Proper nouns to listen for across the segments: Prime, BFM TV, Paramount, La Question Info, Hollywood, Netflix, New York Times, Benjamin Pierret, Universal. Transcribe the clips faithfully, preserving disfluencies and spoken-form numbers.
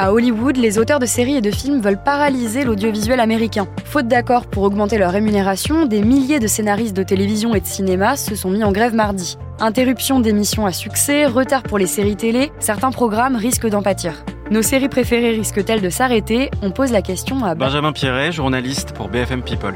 À Hollywood, les auteurs de séries et de films veulent paralyser l'audiovisuel américain. Faute d'accord pour augmenter leur rémunération, des milliers de scénaristes de télévision et de cinéma se sont mis en grève mardi. Interruption d'émissions à succès, retard pour les séries télé, certains programmes risquent d'en pâtir. Nos séries préférées risquent-elles de s'arrêter ? On pose la question à Benjamin Pierret, journaliste pour B F M People.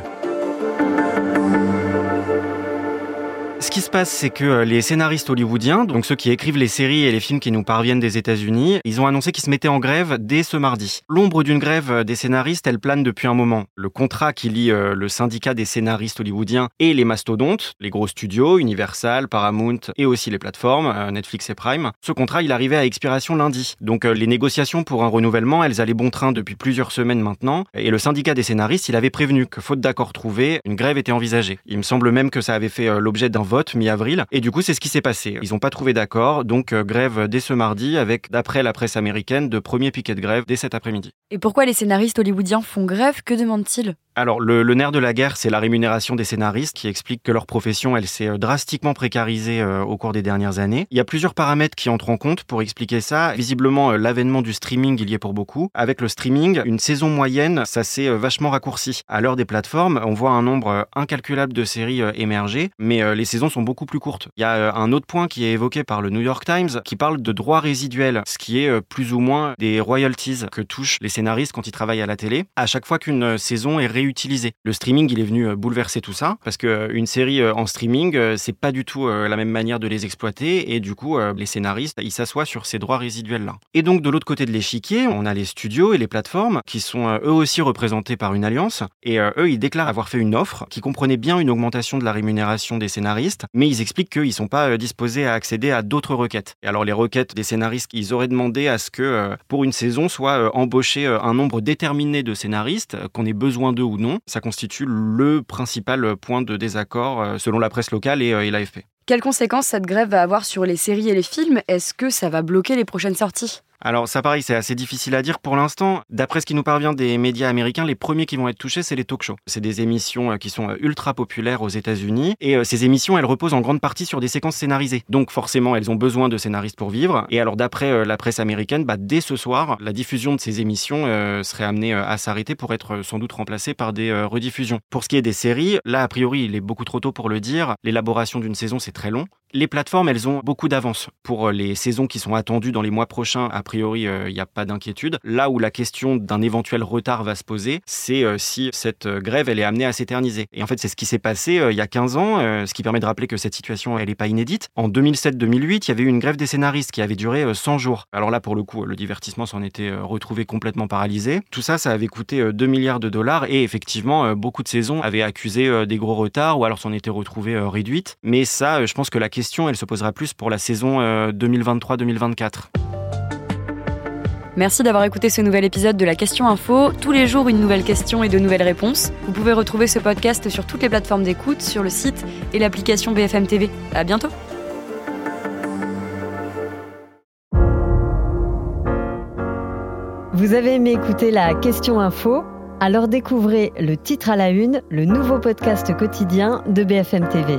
Ce qui se passe, c'est que les scénaristes hollywoodiens, donc ceux qui écrivent les séries et les films qui nous parviennent des États-Unis, ils ont annoncé qu'ils se mettaient en grève dès ce mardi. L'ombre d'une grève des scénaristes, elle plane depuis un moment. Le contrat qui lie le syndicat des scénaristes hollywoodiens et les mastodontes, les gros studios, Universal, Paramount et aussi les plateformes, Netflix et Prime, ce contrat, il arrivait à expiration lundi. Donc les négociations pour un renouvellement, elles allaient bon train depuis plusieurs semaines maintenant. Et le syndicat des scénaristes, il avait prévenu que, faute d'accord trouvé, une grève était envisagée. Il me semble même que ça avait fait l'objet d'un vote mi-avril, et du coup c'est ce qui s'est passé. Ils n'ont pas trouvé d'accord, donc euh, grève dès ce mardi avec, d'après la presse américaine, de premiers piquets de grève dès cet après-midi. Et pourquoi les scénaristes hollywoodiens font grève ? Que demandent-ils ? Alors, le, le nerf de la guerre, c'est la rémunération des scénaristes qui explique que leur profession, elle s'est drastiquement précarisée euh, au cours des dernières années. Il y a plusieurs paramètres qui entrent en compte pour expliquer ça. Visiblement, euh, l'avènement du streaming, il y est pour beaucoup. Avec le streaming, une saison moyenne, ça s'est euh, vachement raccourci. À l'heure des plateformes, on voit un nombre euh, incalculable de séries euh, émerger, mais euh, les saisons sont beaucoup plus courtes. Il y a euh, un autre point qui est évoqué par le New York Times qui parle de droits résiduels, ce qui est euh, plus ou moins des royalties que touchent les scénaristes quand ils travaillent à la télé. À chaque fois qu'une euh, saison est réutilisé. Le streaming, il est venu bouleverser tout ça parce qu'une série en streaming, c'est pas du tout la même manière de les exploiter et du coup, les scénaristes, ils s'assoient sur ces droits résiduels-là. Et donc, de l'autre côté de l'échiquier, on a les studios et les plateformes qui sont eux aussi représentés par une alliance et eux, ils déclarent avoir fait une offre qui comprenait bien une augmentation de la rémunération des scénaristes, mais ils expliquent qu'ils sont pas disposés à accéder à d'autres requêtes. Et alors, les requêtes des scénaristes, ils auraient demandé à ce que pour une saison soit embauché un nombre déterminé de scénaristes, qu'on ait besoin d'eux ou non, ça constitue le principal point de désaccord selon la presse locale et, et l'A F P. Quelles conséquences cette grève va avoir sur les séries et les films ? Est-ce que ça va bloquer les prochaines sorties ? Alors ça pareil, c'est assez difficile à dire pour l'instant. D'après ce qui nous parvient des médias américains, les premiers qui vont être touchés, c'est les talk shows. C'est des émissions qui sont ultra populaires aux États-Unis et ces émissions, elles reposent en grande partie sur des séquences scénarisées. Donc forcément, elles ont besoin de scénaristes pour vivre. Et alors d'après la presse américaine, bah, dès ce soir, la diffusion de ces émissions euh, serait amenée à s'arrêter pour être sans doute remplacée par des euh, rediffusions. Pour ce qui est des séries, là a priori, il est beaucoup trop tôt pour le dire. L'élaboration d'une saison, c'est très long. Les plateformes, elles ont beaucoup d'avance. Pour les saisons qui sont attendues dans les mois prochains, a priori, il euh, n'y a pas d'inquiétude. Là où la question d'un éventuel retard va se poser, c'est euh, si cette euh, grève, elle est amenée à s'éterniser. Et en fait, c'est ce qui s'est passé euh, il y a quinze ans, euh, ce qui permet de rappeler que cette situation, elle n'est pas inédite. En deux mille sept deux mille huit, il y avait eu une grève des scénaristes qui avait duré euh, cent jours. Alors là, pour le coup, le divertissement s'en était euh, retrouvé complètement paralysé. Tout ça, ça avait coûté euh, deux milliards de dollars et effectivement, euh, beaucoup de saisons avaient accusé euh, des gros retards ou alors s'en étaient retrouvées euh, réduites. Mais ça, euh, je pense que la question elle se posera plus pour la saison deux mille vingt-trois deux mille vingt-quatre. Merci d'avoir écouté ce nouvel épisode de La Question Info. Tous les jours, une nouvelle question et de nouvelles réponses. Vous pouvez retrouver ce podcast sur toutes les plateformes d'écoute, sur le site et l'application B F M T V. À bientôt. Vous avez aimé écouter La Question Info ? Alors découvrez Le Titre à la Une, le nouveau podcast quotidien de B F M T V.